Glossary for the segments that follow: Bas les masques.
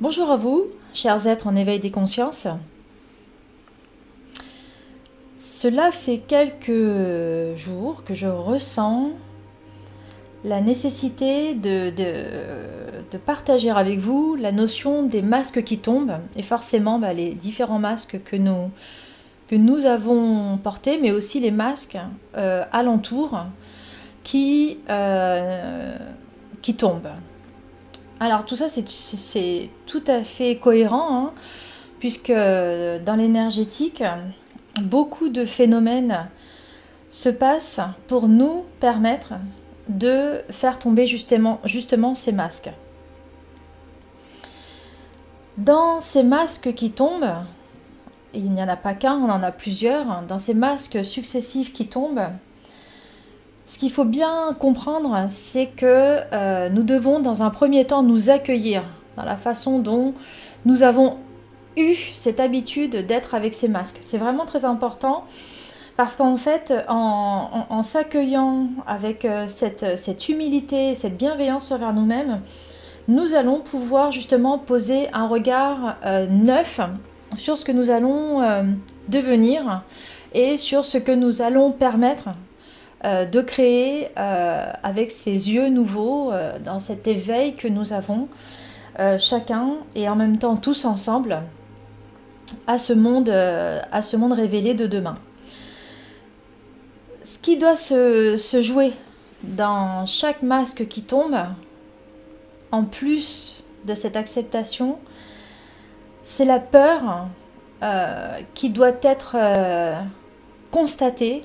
Bonjour à vous, chers êtres en éveil des consciences. Cela fait quelques jours que je ressens la nécessité de partager avec vous la notion des masques qui tombent et forcément les différents masques que nous avons portés, mais aussi les masques alentours qui tombent. Alors tout ça c'est tout à fait cohérent, hein, puisque dans l'énergétique, beaucoup de phénomènes se passent pour nous permettre de faire tomber justement ces masques. Dans ces masques qui tombent, et il n'y en a pas qu'un, on en a plusieurs, dans ces masques successifs qui tombent, ce qu'il faut bien comprendre, c'est que nous devons dans un premier temps nous accueillir dans la façon dont nous avons eu cette habitude d'être avec ces masques. C'est vraiment très important parce qu'en fait, en s'accueillant avec cette humilité, cette bienveillance envers nous-mêmes, nous allons pouvoir justement poser un regard neuf sur ce que nous allons devenir et sur ce que nous allons permettre de créer avec ces yeux nouveaux, dans cet éveil que nous avons chacun et en même temps tous ensemble à ce monde révélé de demain. Ce qui doit se jouer dans chaque masque qui tombe, en plus de cette acceptation, c'est la peur qui doit être constatée,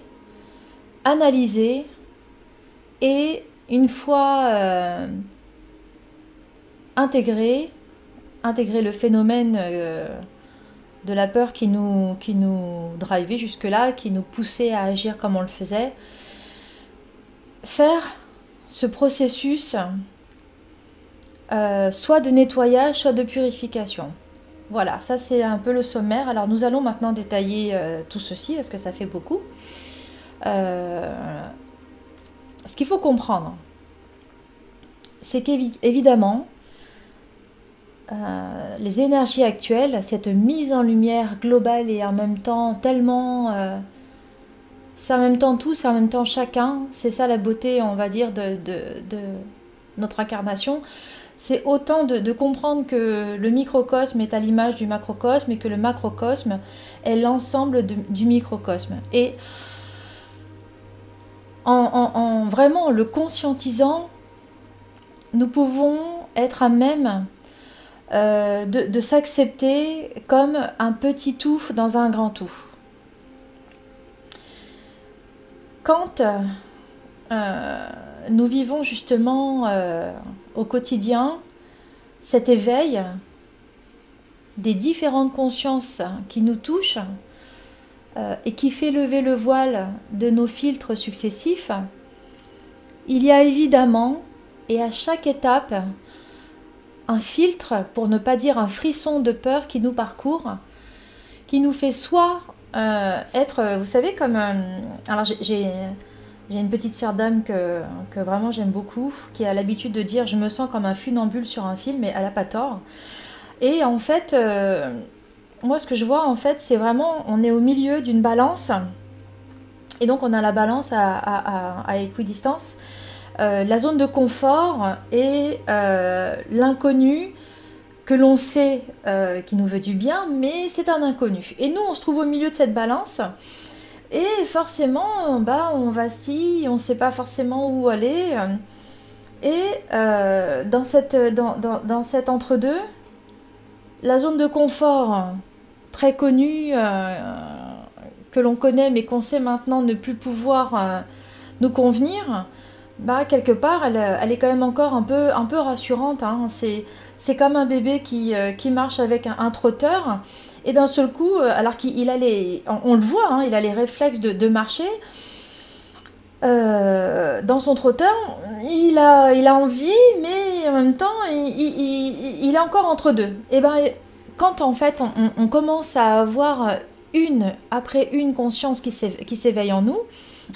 analyser et une fois intégrer le phénomène de la peur qui nous drivait jusque-là, qui nous poussait à agir comme on le faisait, faire ce processus soit de nettoyage, soit de purification. Voilà, ça c'est un peu le sommaire. Alors nous allons maintenant détailler tout ceci parce que ça fait beaucoup. Ce qu'il faut comprendre, c'est qu'évidemment, les énergies actuelles, cette mise en lumière globale et en même temps tellement... c'est en même temps tout, c'est en même temps chacun, c'est ça la beauté, on va dire, de notre incarnation. C'est autant de comprendre que le microcosme est à l'image du macrocosme et que le macrocosme est l'ensemble du microcosme. Et en vraiment le conscientisant, nous pouvons être à même de s'accepter comme un petit tout dans un grand tout. Quand nous vivons justement au quotidien cet éveil des différentes consciences qui nous touchent, et qui fait lever le voile de nos filtres successifs, il y a évidemment, et à chaque étape, un filtre, pour ne pas dire un frisson de peur qui nous parcourt, qui nous fait soit être, vous savez, comme... alors j'ai une petite sœur d'âme que vraiment j'aime beaucoup, qui a l'habitude de dire « je me sens comme un funambule sur un film », mais elle n'a pas tort. Et en fait... moi, ce que je vois, en fait, c'est vraiment, on est au milieu d'une balance. Et donc, on a la balance à équidistance. La zone de confort et l'inconnu que l'on sait qui nous veut du bien, mais c'est un inconnu. Et nous, on se trouve au milieu de cette balance. Et forcément, on vacille, on ne sait pas forcément où aller. Et dans cet entre-deux, la zone de confort... très connue, que l'on connaît mais qu'on sait maintenant ne plus pouvoir nous convenir, quelque part elle est quand même encore un peu rassurante, hein. C'est comme un bébé qui marche avec un trotteur et d'un seul coup, alors qu'il a on le voit, hein, il a les réflexes de marcher dans son trotteur, il a envie mais en même temps il est encore entre deux. Et quand en fait on commence à avoir une après une conscience qui s'éveille en nous,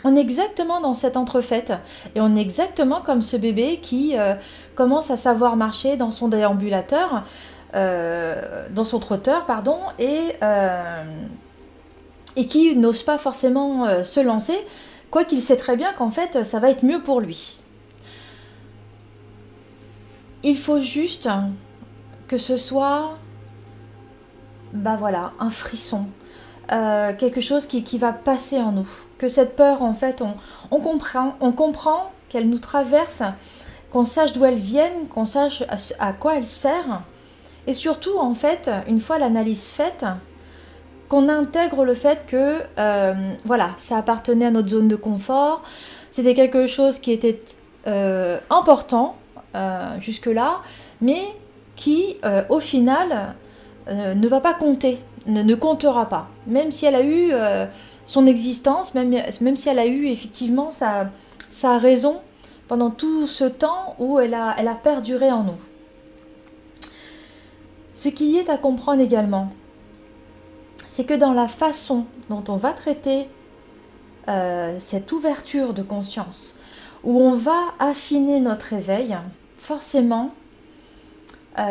on est exactement dans cette entrefaite et on est exactement comme ce bébé qui commence à savoir marcher dans son déambulateur dans son trotteur, pardon, et qui n'ose pas forcément se lancer, quoiqu'il sait très bien qu'en fait ça va être mieux pour lui. Il faut juste que ce soit, bah voilà, un frisson, quelque chose qui va passer en nous, que cette peur, en fait, on comprend qu'elle nous traverse, qu'on sache d'où elle vient, qu'on sache à quoi elle sert, et surtout, en fait, une fois l'analyse faite, qu'on intègre le fait que, voilà, ça appartenait à notre zone de confort, c'était quelque chose qui était important jusque-là, mais qui, au final, ne va pas compter, ne comptera pas. Même si elle a eu son existence, même si elle a eu effectivement sa raison pendant tout ce temps où elle a perduré en nous. Ce qui est à comprendre également, c'est que dans la façon dont on va traiter cette ouverture de conscience, où on va affiner notre éveil, forcément,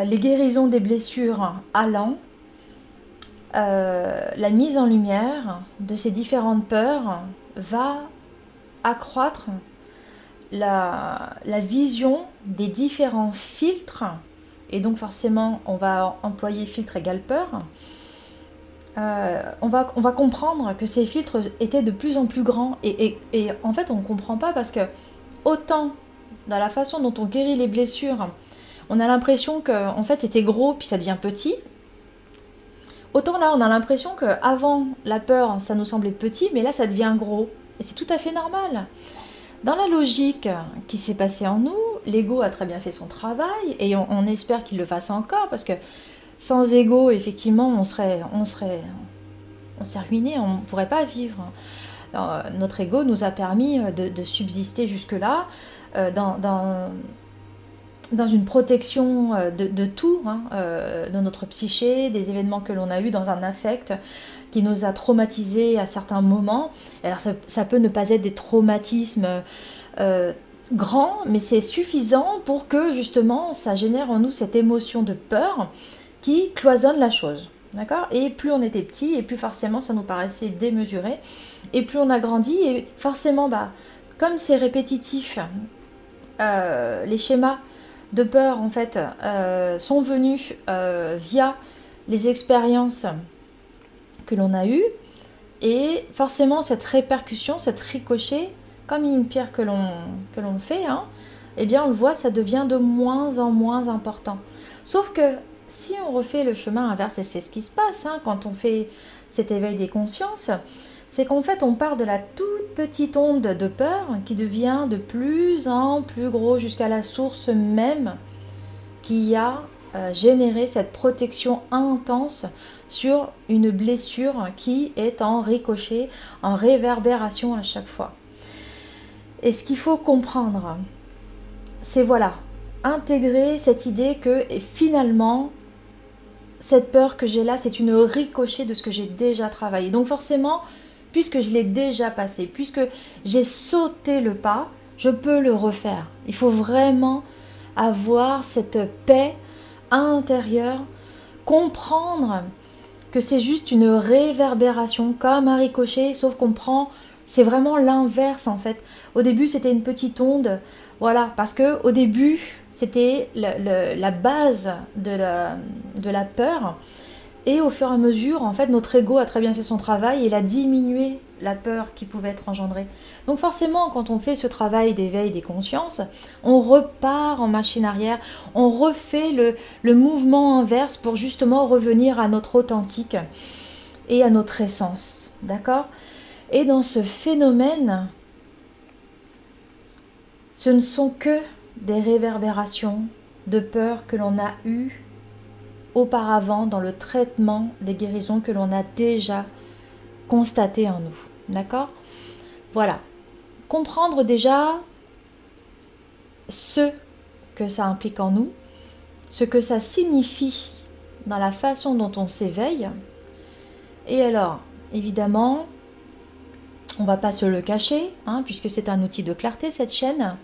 les guérisons des blessures allant, la mise en lumière de ces différentes peurs va accroître la vision des différents filtres, et donc forcément on va employer filtre égale peur, on va comprendre que ces filtres étaient de plus en plus grands, et en fait on ne comprend pas, parce que autant dans la façon dont on guérit les blessures, on a l'impression que en fait c'était gros puis ça devient petit, autant là on a l'impression que avant la peur ça nous semblait petit, mais là ça devient gros, et c'est tout à fait normal. Dans la logique qui s'est passée en nous, l'ego a très bien fait son travail, et on espère qu'il le fasse encore, parce que sans ego, effectivement, on s'est ruiné, on ne pourrait pas vivre. Alors, notre ego nous a permis de subsister jusque-là dans une protection de tout, hein, de notre psyché, des événements que l'on a eus dans un affect qui nous a traumatisés à certains moments. Alors ça peut ne pas être des traumatismes grands, mais c'est suffisant pour que justement ça génère en nous cette émotion de peur qui cloisonne la chose. D'accord ? Et plus on était petit, et plus forcément ça nous paraissait démesuré, et plus on a grandi, et forcément, bah, comme c'est répétitif, les schémas de peur, en fait, sont venus via les expériences que l'on a eues. Et forcément, cette répercussion, cette ricochet, comme une pierre que l'on fait, hein, eh bien, on le voit, ça devient de moins en moins important. Sauf que si on refait le chemin inverse, et c'est ce qui se passe, hein, quand on fait cet éveil des consciences, c'est qu'en fait, on part de la toute petite onde de peur qui devient de plus en plus gros jusqu'à la source même qui a généré cette protection intense sur une blessure qui est en ricochet, en réverbération à chaque fois. Et ce qu'il faut comprendre, c'est, voilà, intégrer cette idée que finalement, cette peur que j'ai là, c'est une ricochet de ce que j'ai déjà travaillé. Donc forcément, puisque je l'ai déjà passé, puisque j'ai sauté le pas, je peux le refaire. Il faut vraiment avoir cette paix intérieure, comprendre que c'est juste une réverbération, comme un ricochet, sauf qu'on prend, c'est vraiment l'inverse en fait. Au début, c'était une petite onde, voilà, parce que au début, c'était la base de la peur. Et au fur et à mesure, en fait, notre ego a très bien fait son travail et il a diminué la peur qui pouvait être engendrée. Donc forcément, quand on fait ce travail d'éveil des consciences, on repart en machine arrière, on refait le mouvement inverse pour justement revenir à notre authentique et à notre essence. D'accord ? Et dans ce phénomène, ce ne sont que des réverbérations de peur que l'on a eues auparavant dans le traitement des guérisons que l'on a déjà constatées en nous. D'accord ? Voilà. Comprendre déjà ce que ça implique en nous, ce que ça signifie dans la façon dont on s'éveille. Et alors, évidemment, on ne va pas se le cacher, hein, puisque c'est un outil de clarté, cette chaîne.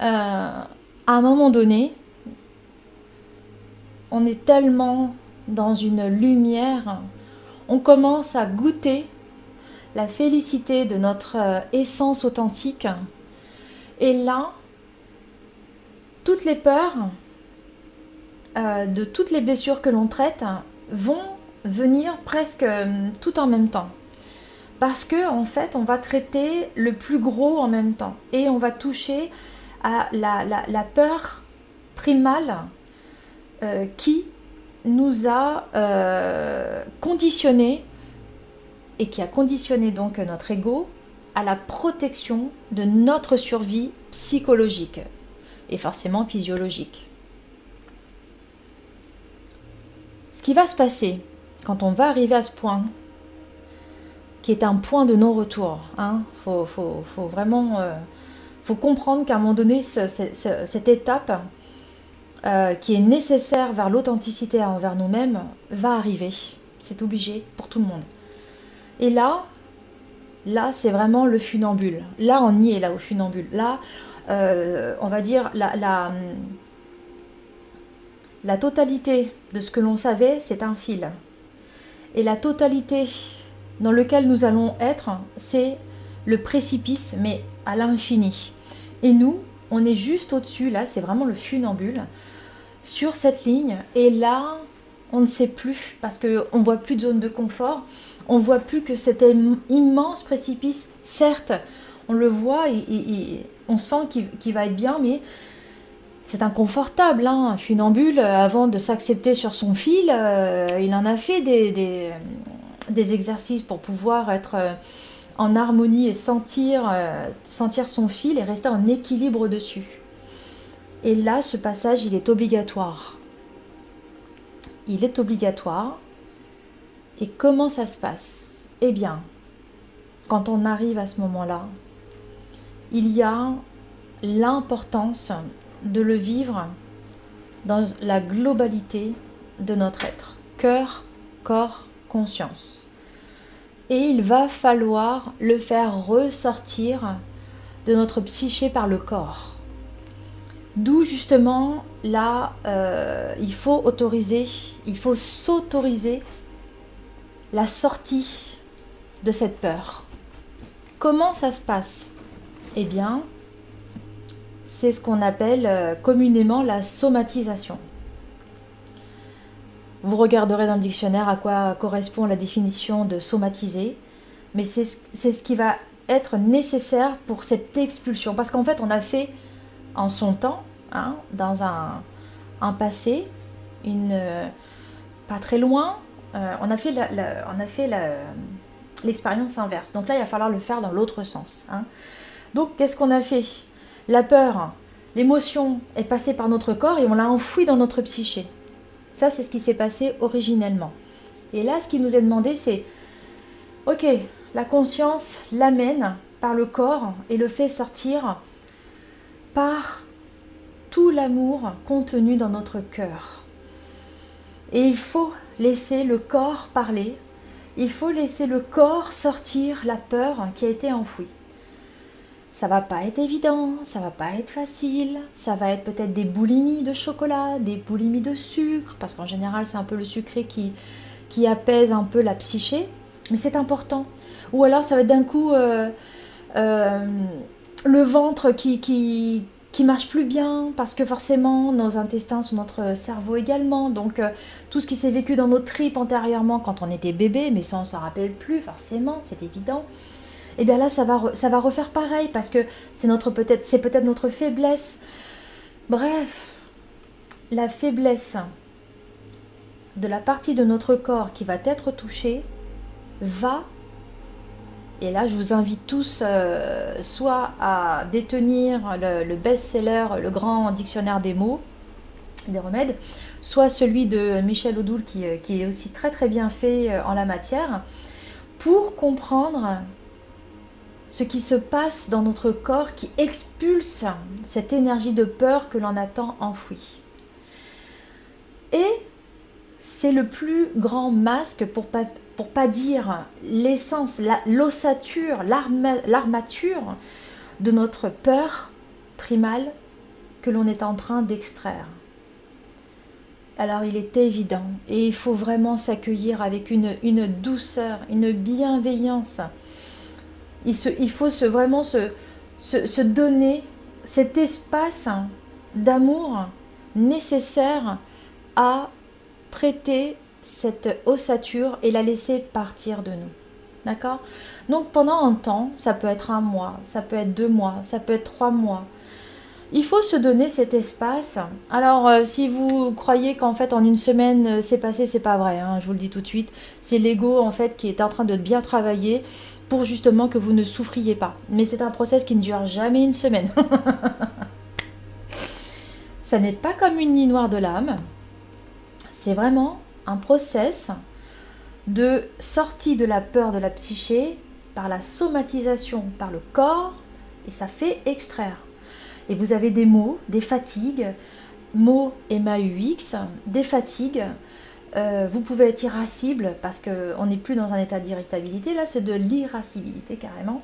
À un moment donné, on est tellement dans une lumière, on commence à goûter la félicité de notre essence authentique. Et là, toutes les peurs, de toutes les blessures que l'on traite, vont venir presque tout en même temps. Parce que en fait, on va traiter le plus gros en même temps. Et on va toucher à la peur primale qui nous a conditionnés et qui a conditionné donc notre ego à la protection de notre survie psychologique et forcément physiologique. Ce qui va se passer quand on va arriver à ce point, qui est un point de non-retour, hein, faut vraiment faut comprendre qu'à un moment donné, cette étape qui est nécessaire vers l'authenticité envers nous-mêmes va arriver. C'est obligé pour tout le monde. Et là c'est vraiment le funambule. Là, on y est, là, au funambule. Là, on va dire, la totalité de ce que l'on savait, c'est un fil. Et la totalité dans lequel nous allons être, c'est le précipice, mais à l'infini. Et nous, on est juste au-dessus, là, c'est vraiment le funambule, sur cette ligne. Et là, on ne sait plus, parce qu'on ne voit plus de zone de confort. On ne voit plus que cet immense précipice. Certes, on le voit et on sent qu'il va être bien, mais c'est inconfortable. Hein. Un funambule, avant de s'accepter sur son fil, il en a fait des exercices pour pouvoir être en harmonie et sentir son fil et rester en équilibre dessus. Et là, ce passage, il est obligatoire. Il est obligatoire. Et comment ça se passe? Eh bien, quand on arrive à ce moment-là, il y a l'importance de le vivre dans la globalité de notre être. Cœur, corps, conscience. Et il va falloir le faire ressortir de notre psyché par le corps. D'où justement, là, il faut autoriser, il faut s'autoriser la sortie de cette peur. Comment ça se passe? Eh bien, c'est ce qu'on appelle communément la somatisation. Vous regarderez dans le dictionnaire à quoi correspond la définition de somatiser, mais c'est ce qui va être nécessaire pour cette expulsion. Parce qu'en fait, on a fait en son temps, hein, dans un passé, pas très loin, on a fait l'expérience inverse. Donc là, il va falloir le faire dans l'autre sens. Hein. Donc, qu'est-ce qu'on a fait? La peur, l'émotion est passée par notre corps et on l'a enfouie dans notre psyché. Ça, c'est ce qui s'est passé originellement. Et là, ce qui nous est demandé, c'est ok, la conscience l'amène par le corps et le fait sortir par tout l'amour contenu dans notre cœur. Et il faut laisser le corps parler, il faut laisser le corps sortir la peur qui a été enfouie. Ça va pas être évident, ça va pas être facile, ça va être peut-être des boulimies de chocolat, des boulimies de sucre, parce qu'en général c'est un peu le sucré qui apaise un peu la psyché, mais c'est important. Ou alors ça va être d'un coup le ventre qui marche plus bien, parce que forcément nos intestins sont notre cerveau également, donc tout ce qui s'est vécu dans nos tripes antérieurement quand on était bébé, mais ça on s'en rappelle plus forcément, c'est évident. Et bien là ça va refaire pareil, parce que c'est peut-être notre faiblesse. Bref, la faiblesse de la partie de notre corps qui va être touchée va... Et là, je vous invite tous soit à détenir le best-seller, le grand dictionnaire des mots, des remèdes, soit celui de Michel Odoul qui est aussi très très bien fait en la matière, pour comprendre ce qui se passe dans notre corps qui expulse cette énergie de peur que l'on a tant enfouie. Et c'est le plus grand masque pour pas dire l'essence, l'ossature, l'armature de notre peur primale que l'on est en train d'extraire. alors il est évident, et il faut vraiment s'accueillir avec une douceur, une bienveillance. Il faut vraiment se donner cet espace d'amour nécessaire à traiter cette ossature et la laisser partir de nous. D'accord? Donc pendant un temps, ça peut être un mois, ça peut être 2 mois, ça peut être 3 mois. Il faut se donner cet espace. Alors si vous croyez qu'en fait en une semaine c'est passé, c'est pas vrai, hein, je vous le dis tout de suite. C'est l'ego en fait qui est en train de bien travailler pour justement que vous ne souffriez pas. Mais c'est un process qui ne dure jamais une semaine. Ça n'est pas comme une nuit noire de l'âme. C'est vraiment un process de sortie de la peur de la psyché par la somatisation, par le corps, et ça fait extraire. Et vous avez des mots, des fatigues, mots MAUX, des fatigues. Vous pouvez être irascible parce qu'on n'est plus dans un état d'irritabilité, là c'est de l'irascibilité carrément.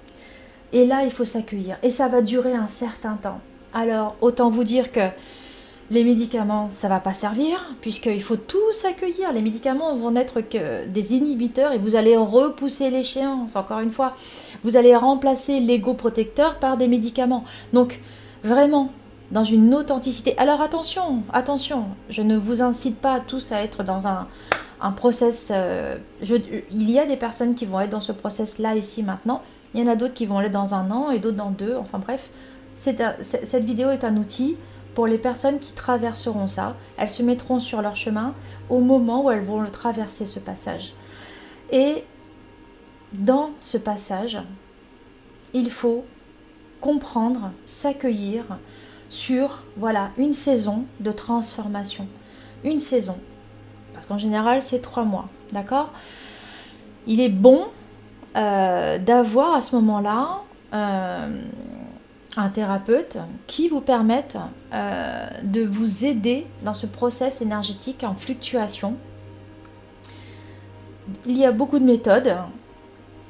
Et là il faut s'accueillir et ça va durer un certain temps. Alors autant vous dire que les médicaments ça va pas servir puisqu'il faut tout s'accueillir. Les médicaments vont n'être que des inhibiteurs et vous allez repousser l'échéance encore une fois. Vous allez remplacer l'ego protecteur par des médicaments. Donc vraiment, dans une authenticité. Alors attention, attention, je ne vous incite pas tous à être dans un process. Il y a des personnes qui vont être dans ce process là, ici, maintenant. Il y en a d'autres qui vont l'être dans 1 an et d'autres dans 2. Enfin bref, cette vidéo est un outil pour les personnes qui traverseront ça. Elles se mettront sur leur chemin au moment où elles vont le traverser, ce passage. Et dans ce passage, il faut comprendre, s'accueillir, sur, voilà, une saison de transformation. Une saison. Parce qu'en général, c'est 3 mois. D'accord? Il est bon d'avoir à ce moment-là un thérapeute qui vous permette de vous aider dans ce process énergétique en fluctuation. Il y a beaucoup de méthodes.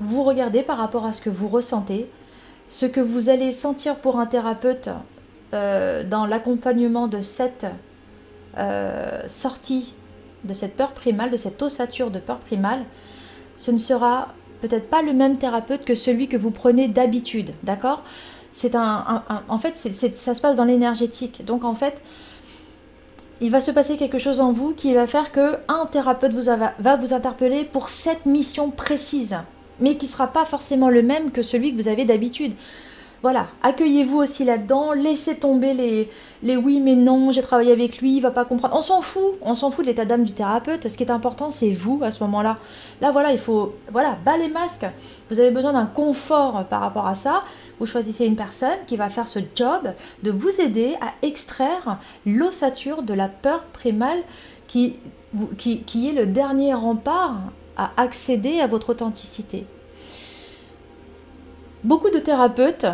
Vous regardez par rapport à ce que vous ressentez. Ce que vous allez sentir pour un thérapeute dans l'accompagnement de cette sortie de cette peur primale, de cette ossature de peur primale, ce ne sera peut-être pas le même thérapeute que celui que vous prenez d'habitude, d'accord? C'est en fait, ça se passe dans l'énergétique. Donc en fait, il va se passer quelque chose en vous qui va faire qu'un thérapeute va vous interpeller pour cette mission précise, mais qui ne sera pas forcément le même que celui que vous avez d'habitude. Voilà, accueillez-vous aussi là-dedans, laissez tomber les oui mais non, j'ai travaillé avec lui, il va pas comprendre. On s'en fout de l'état d'âme du thérapeute. Ce qui est important, c'est vous à ce moment-là. Là, voilà, il faut, voilà, bas les masques. Vous avez besoin d'un confort par rapport à ça. Vous choisissez une personne qui va faire ce job de vous aider à extraire l'ossature de la peur primale qui est le dernier rempart à accéder à votre authenticité. Beaucoup de thérapeutes,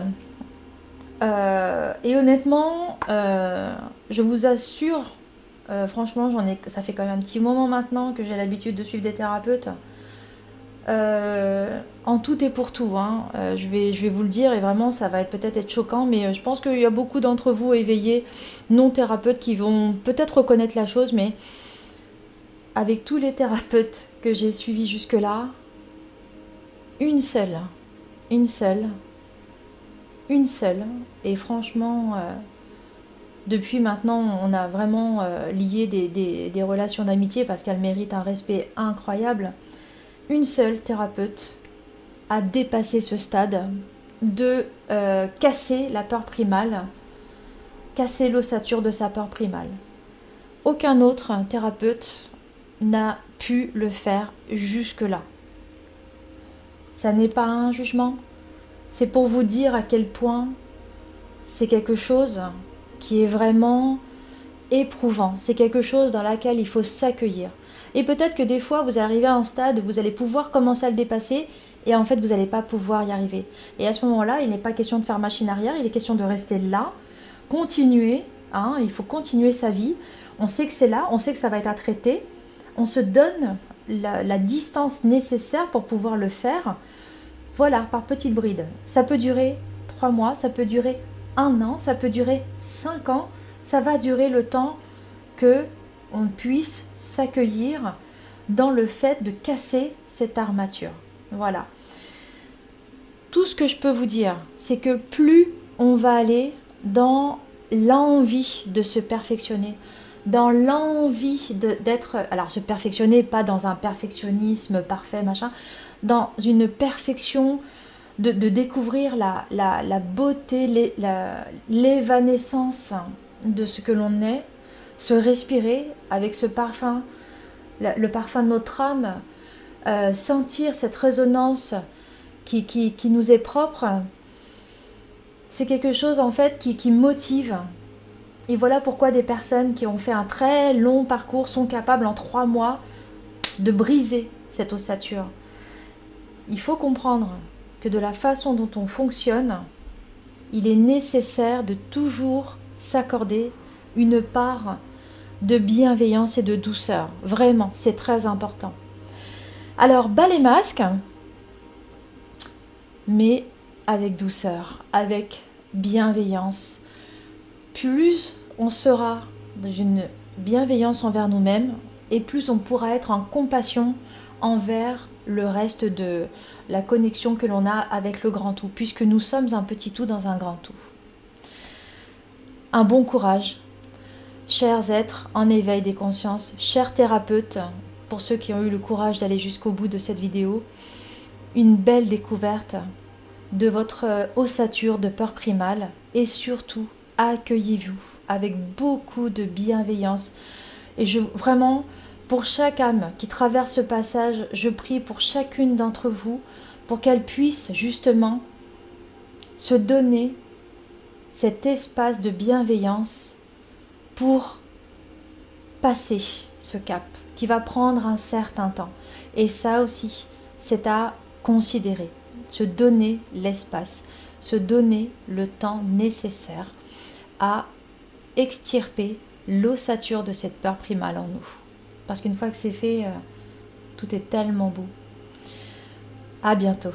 et honnêtement, je vous assure, franchement, ça fait quand même un petit moment maintenant que j'ai l'habitude de suivre des thérapeutes, en tout et pour tout, hein. Je vais vous le dire, et vraiment, ça va peut-être être choquant, mais je pense qu'il y a beaucoup d'entre vous éveillés, non-thérapeutes, qui vont peut-être reconnaître la chose, mais avec tous les thérapeutes que j'ai suivis jusque-là, une seule, et franchement, depuis maintenant, on a vraiment lié des relations d'amitié parce qu'elle mérite un respect incroyable. Une seule thérapeute a dépassé ce stade de casser la peur primale, casser l'ossature de sa peur primale. Aucun autre thérapeute n'a pu le faire jusque-là. Ça n'est pas un jugement, c'est pour vous dire à quel point c'est quelque chose qui est vraiment éprouvant, c'est quelque chose dans laquelle il faut s'accueillir. Et peut-être que des fois vous arrivez à un stade où vous allez pouvoir commencer à le dépasser et en fait vous n'allez pas pouvoir y arriver. Et à ce moment-là, il n'est pas question de faire machine arrière, il est question de rester là, continuer, hein, il faut continuer sa vie. On sait que c'est là, on sait que ça va être à traiter, on se donne la distance nécessaire pour pouvoir le faire, voilà, par petites brides. Ça peut durer 3 mois, ça peut durer 1 an, ça peut durer 5 ans, ça va durer le temps que on puisse s'accueillir dans le fait de casser cette armature. Voilà. Tout ce que je peux vous dire, c'est que plus on va aller dans l'envie de se perfectionner, dans l'envie d'être... Alors, se perfectionner, pas dans un perfectionnisme parfait, machin, dans une perfection de découvrir la beauté, l'évanescence de ce que l'on est, se respirer avec ce parfum, le parfum de notre âme, sentir cette résonance qui nous est propre, c'est quelque chose en fait qui motive. Et voilà pourquoi des personnes qui ont fait un très long parcours sont capables en 3 mois de briser cette ossature. Il faut comprendre que de la façon dont on fonctionne, il est nécessaire de toujours s'accorder une part de bienveillance et de douceur. Vraiment, c'est très important. Alors, bas les masques, mais avec douceur, avec bienveillance. Plus on sera dans une bienveillance envers nous-mêmes et plus on pourra être en compassion envers le reste de la connexion que l'on a avec le grand tout, puisque nous sommes un petit tout dans un grand tout. Un bon courage, chers êtres en éveil des consciences, chers thérapeutes, pour ceux qui ont eu le courage d'aller jusqu'au bout de cette vidéo, une belle découverte de votre ossature de peur primale et surtout, accueillez-vous avec beaucoup de bienveillance. Et vraiment, pour chaque âme qui traverse ce passage, je prie pour chacune d'entre vous pour qu'elle puisse justement se donner cet espace de bienveillance pour passer ce cap qui va prendre un certain temps. Et ça aussi, c'est à considérer. Se donner l'espace, se donner le temps nécessaire à extirper l'ossature de cette peur primale en nous. Parce qu'une fois que c'est fait, tout est tellement beau. À bientôt.